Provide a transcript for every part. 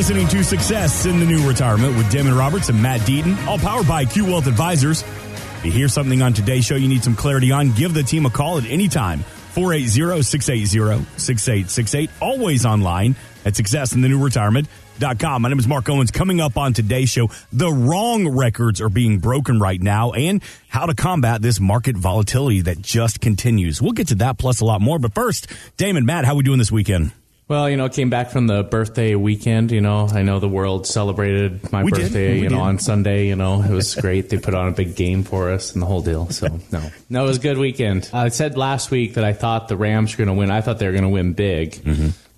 listening to Success in the New Retirement with Damon Roberts and Matt Deaton, all powered by Q Wealth Advisors. If you hear something on today's show you need some clarity on, give the team a call at any time, 480-680-6868. Always online at successinthenewretirement.com. My name is Mark Owens. Coming up on today's show, the wrong records are being broken right now and how to combat this market volatility that just continues. We'll get to that plus a lot more. But first, Damon, Matt, how are we doing this weekend? Well, came back from the birthday weekend. I know the world celebrated my birthday, on Sunday. It was great. They put on a big game for us and the whole deal. So, no, it was a good weekend. I said last week that I thought the Rams were going to win. I thought they were going to win big,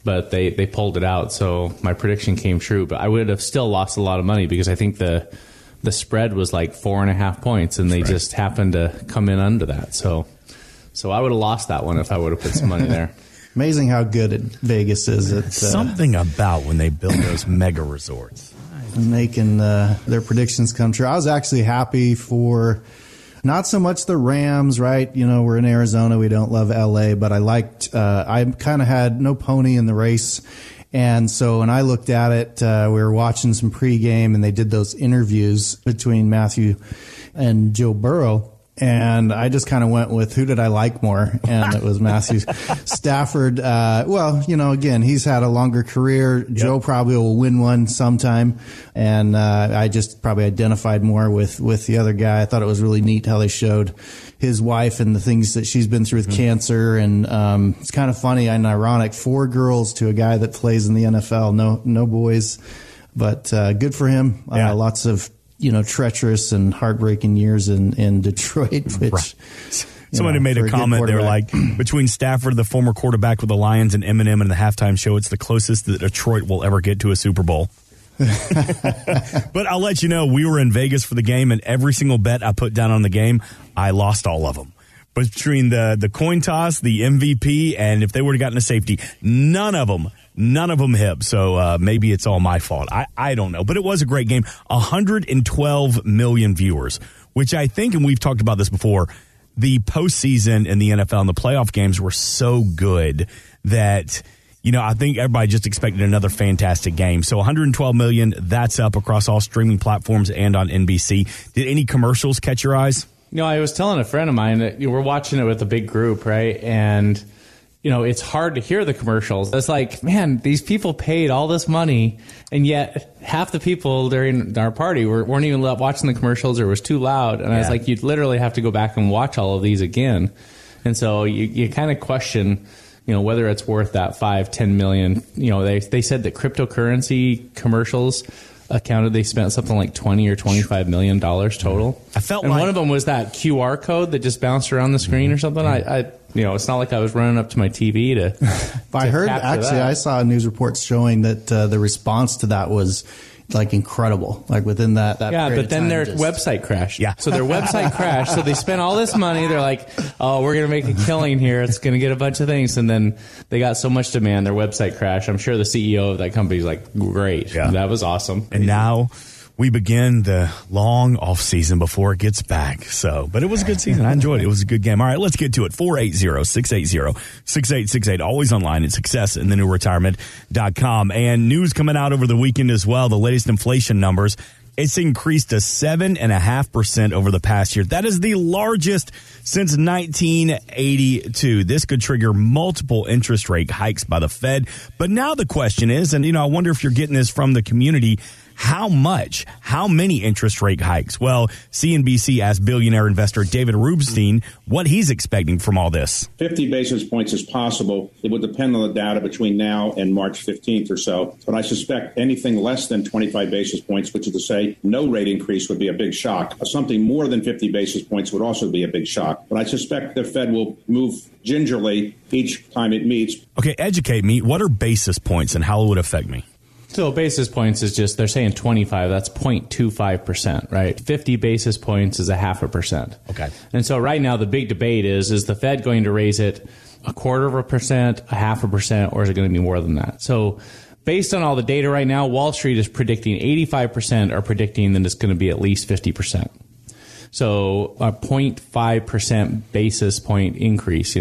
but they pulled it out. So my prediction came true. But I would have still lost a lot of money because I think the spread was like 4.5 points, and they just happened to come in under that. So I would have lost that one if I would have put some money there. Amazing how good Vegas is. Something about when they build those mega resorts. Making their predictions come true. I was actually happy for not so much the Rams, right? We're in Arizona. We don't love L.A., but I liked I kind of had no pony in the race. And so when I looked at it, we were watching some pregame, and they did those interviews between Matthew and Joe Burrow. And I just kind of went with who did I like more? And it was Matthew Stafford. Again, he's had a longer career. Yep. Joe probably will win one sometime. And I just probably identified more with the other guy. I thought it was really neat how they showed his wife and the things that she's been through with cancer. And it's kind of funny and ironic. 4 girls to a guy that plays in the NFL. No boys. But good for him. Yeah. Lots of treacherous and heartbreaking years in Detroit. Which, somebody made a comment. They were like, between Stafford, the former quarterback with the Lions, and Eminem in the halftime show, it's the closest that Detroit will ever get to a Super Bowl. But I'll let you know, we were in Vegas for the game, and every single bet I put down on the game, I lost all of them. Between the coin toss, the MVP, and if they would have gotten a safety, none of them hit, so maybe it's all my fault. I don't know, but it was a great game. 112 million viewers, which I think, and we've talked about this before, the postseason in the NFL and the playoff games were so good that, I think everybody just expected another fantastic game. So 112 million, that's up across all streaming platforms and on NBC. Did any commercials catch your eyes? I was telling a friend of mine that we're watching it with a big group, right? And it's hard to hear the commercials. It's like, man, these people paid all this money, and yet half the people during our party weren't even watching the commercials, or was too loud. And I was like, you'd literally have to go back and watch all of these again. And so you kind of question, whether it's worth that 5-10 million. They said that cryptocurrency commercials accounted, they spent something like $20 or $25 million total. I felt, and like one of them was that QR code that just bounced around the screen or something. I it's not like I was running up to my TV to I heard, actually, that. I saw news reports showing that the response to that was like incredible, like within that. Yeah, but then their website crashed. Yeah. So their website crashed. So they spent all this money. They're like, oh, we're going to make a killing here. It's going to get a bunch of things. And then they got so much demand, their website crashed. I'm sure the CEO of that company is like, great. Yeah. That was awesome. And now we begin the long off season before it gets back. But it was a good season. I enjoyed it. It was a good game. All right, let's get to it. 480-680-6868. Always online at successinthenewretirement.com. And news coming out over the weekend as well. The latest inflation numbers. It's increased to 7.5% over the past year. That is the largest since 1982. This could trigger multiple interest rate hikes by the Fed. But now the question is, and I wonder if you're getting this from the community, how much? How many interest rate hikes? Well, CNBC asked billionaire investor David Rubenstein what he's expecting from all this. 50 basis points is possible. It would depend on the data between now and March 15th or so. But I suspect anything less than 25 basis points, which is to say no rate increase, would be a big shock. Something more than 50 basis points would also be a big shock. But I suspect the Fed will move gingerly each time it meets. Okay, educate me. What are basis points and how it would affect me? So basis points is just, they're saying 25, that's 0.25%, right? 50 basis points is 0.5%. Okay. And so right now the big debate is the Fed going to raise it 0.25%, 0.5%, or is it going to be more than that? So based on all the data right now, Wall Street is predicting 85% are predicting that it's going to be at least 50%. So a 0.5% basis point increase.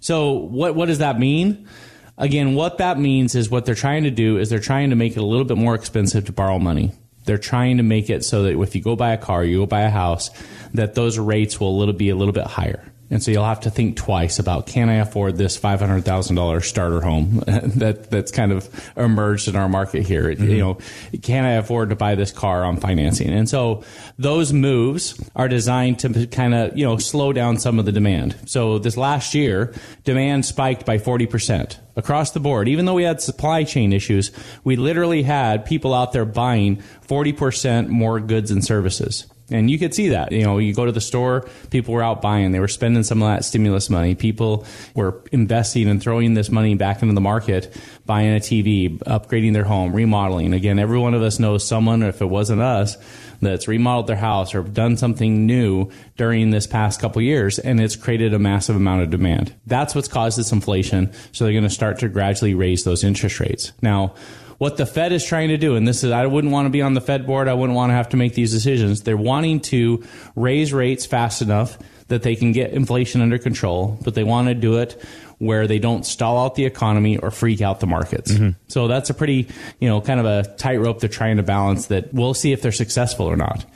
So what does that mean? Again, what that means is what they're trying to do is they're trying to make it a little bit more expensive to borrow money. They're trying to make it so that if you go buy a car, you go buy a house, that those rates will be a little bit higher. And so you'll have to think twice about, can I afford this $500,000 starter home that's kind of emerged in our market here? Mm-hmm. You know, can I afford to buy this car on financing? And so those moves are designed to kind of, you know, slow down some of the demand. So this last year, demand spiked by 40%. Across the board, even though we had supply chain issues, we literally had people out there buying 40% more goods and services. And you could see that. You know, you go to the store, people were out buying. They were spending some of that stimulus money. People were investing and throwing this money back into the market, buying a TV, upgrading their home, remodeling. Again, every one of us knows someone, if it wasn't us, that's remodeled their house or done something new during this past couple of years, and it's created a massive amount of demand. That's what's caused this inflation. So they're going to start to gradually raise those interest rates. Now, what the Fed is trying to do, and this is, I wouldn't want to be on the Fed board. I wouldn't want to have to make these decisions. They're wanting to raise rates fast enough that they can get inflation under control, but they want to do it where they don't stall out the economy or freak out the markets. Mm-hmm. So that's a pretty, you know, kind of a tightrope they're trying to balance that we'll see if they're successful or not.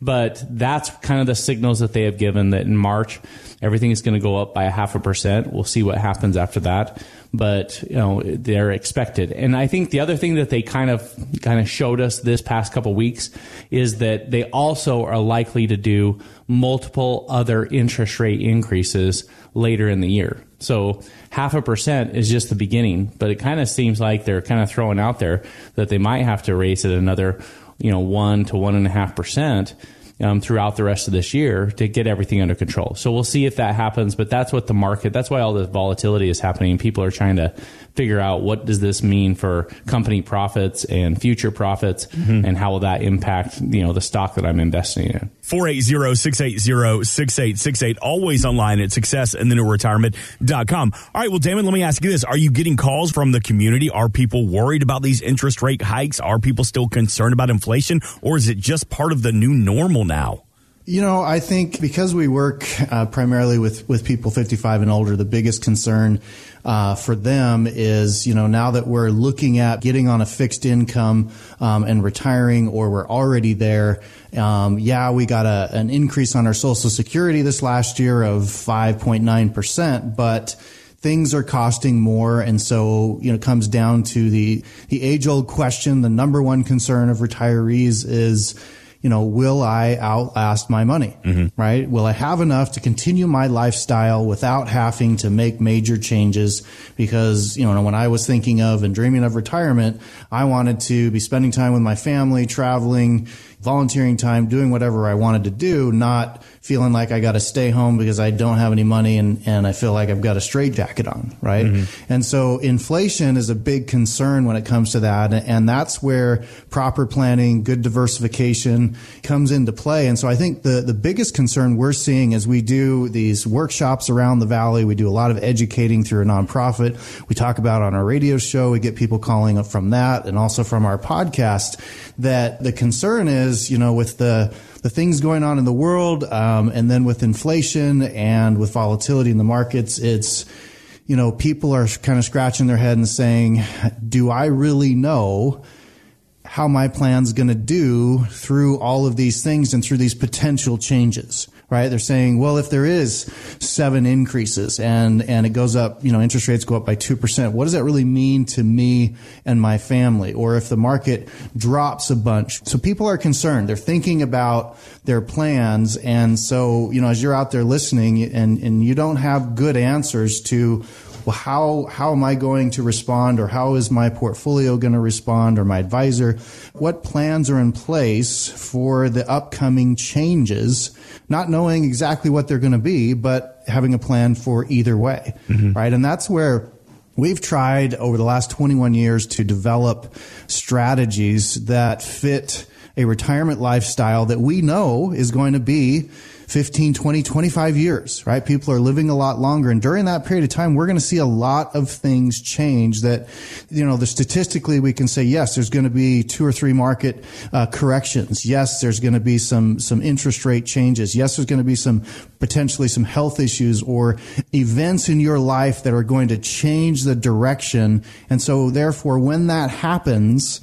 But that's kind of the signals that they have given that in March, everything is going to go up by 0.5%. We'll see what happens after that. But, you know, they're expected. And I think the other thing that they kind of showed us this past couple weeks is that they also are likely to do multiple other interest rate increases later in the year. So 0.5% is just the beginning, but it kind of seems like they're kind of throwing out there that they might have to raise it another, you know, 1 to 1.5% throughout the rest of this year to get everything under control. So we'll see if that happens, but that's what the market, that's why all this volatility is happening. People are trying to figure out, what does this mean for company profits and future profits, mm-hmm. and how will that impact, you know, the stock that I'm investing in. 480-680-6868. Always online at successinthenewretirement.com. All right, well, Damon, let me ask you this. Are you getting calls from the community? Are people worried about these interest rate hikes? Are people still concerned about inflation, or is it just part of the new normal now? You know, I think because we work primarily with people 55 and older, the biggest concern for them is, you know, now that we're looking at getting on a fixed income and retiring, or we're already there. We got an increase on our Social Security this last year of 5.9%, but things are costing more. And so, you know, it comes down to the age-old question. The number one concern of retirees is, you know, will I outlast my money, mm-hmm. right? Will I have enough to continue my lifestyle without having to make major changes? Because, you know, when I was thinking of and dreaming of retirement, I wanted to be spending time with my family, traveling, volunteering time, doing whatever I wanted to do, not feeling like I got to stay home because I don't have any money and I feel like I've got a straitjacket on, right? Mm-hmm. And so inflation is a big concern when it comes to that. And that's where proper planning, good diversification, comes into play. And so I think the biggest concern we're seeing as we do these workshops around the valley, we do a lot of educating through a nonprofit. We talk about on our radio show, we get people calling up from that and also from our podcast, that the concern is, you know, with the things going on in the world, and then with inflation and with volatility in the markets, it's, you know, people are kind of scratching their head and saying, do I really know how my plan's going to do through all of these things and through these potential changes, right? They're saying, well, if there is 7 increases and it goes up, you know, interest rates go up by 2%, what does that really mean to me and my family? Or if the market drops a bunch. So people are concerned. They're thinking about their plans. And so, you know, as you're out there listening and you don't have good answers to, well, how am I going to respond, or how is my portfolio going to respond, or my advisor? What plans are in place for the upcoming changes? Not knowing exactly what they're going to be, but having a plan for either way, mm-hmm. right? And that's where we've tried over the last 21 years to develop strategies that fit a retirement lifestyle that we know is going to be 15, 20, 25 years, right? People are living a lot longer. And during that period of time, we're going to see a lot of things change that, you know, statistically we can say, yes, there's going to be 2 or 3 market corrections. Yes, there's going to be some interest rate changes. Yes, there's going to be some potentially some health issues or events in your life that are going to change the direction. And so therefore, when that happens,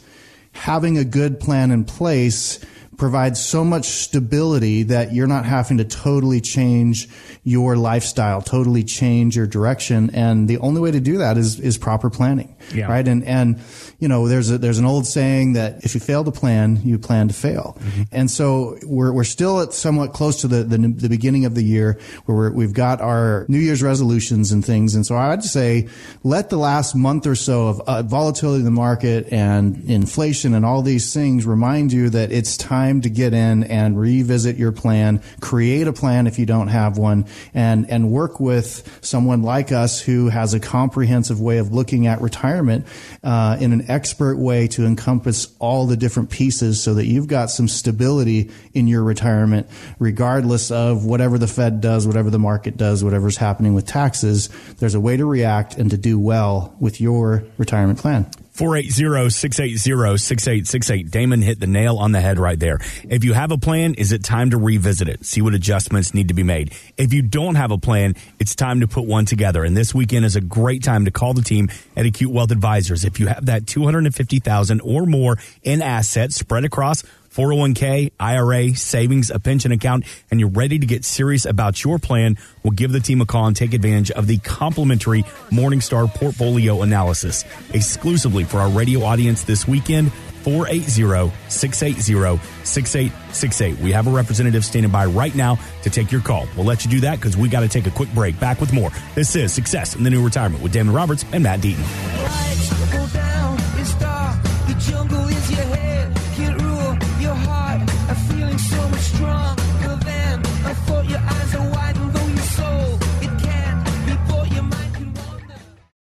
having a good plan in place provides so much stability that you're not having to totally change your lifestyle, totally change your direction. And the only way to do that is proper planning. Yeah. Right. And, you know, there's an old saying that if you fail to plan, you plan to fail. Mm-hmm. And so we're still at somewhat close to the beginning of the year where we've got our New Year's resolutions and things. And so I'd say let the last month or so of volatility in the market and inflation and all these things remind you that it's time to get in and revisit your plan, create a plan if you don't have one, and work with someone like us who has a comprehensive way of looking at retirement in an expert way to encompass all the different pieces so that you've got some stability in your retirement, regardless of whatever the Fed does, whatever the market does, whatever's happening with taxes. There's a way to react and to do well with your retirement plan. 480-680-6868. Damon hit the nail on the head right there. If you have a plan, is it time to revisit it? See what adjustments need to be made. If you don't have a plan, it's time to put one together. And this weekend is a great time to call the team at Q Wealth Advisors. If you have that $250,000 or more in assets spread across 401k, IRA, savings, a pension account, and you're ready to get serious about your plan, we'll give the team a call and take advantage of the complimentary Morningstar portfolio analysis exclusively for our radio audience this weekend. 480-680-6868. We have a representative standing by right now to take your call. We'll let you do that because we got to take a quick break. Back with more. This is Success in the New Retirement with Damon Roberts and Matt Deaton.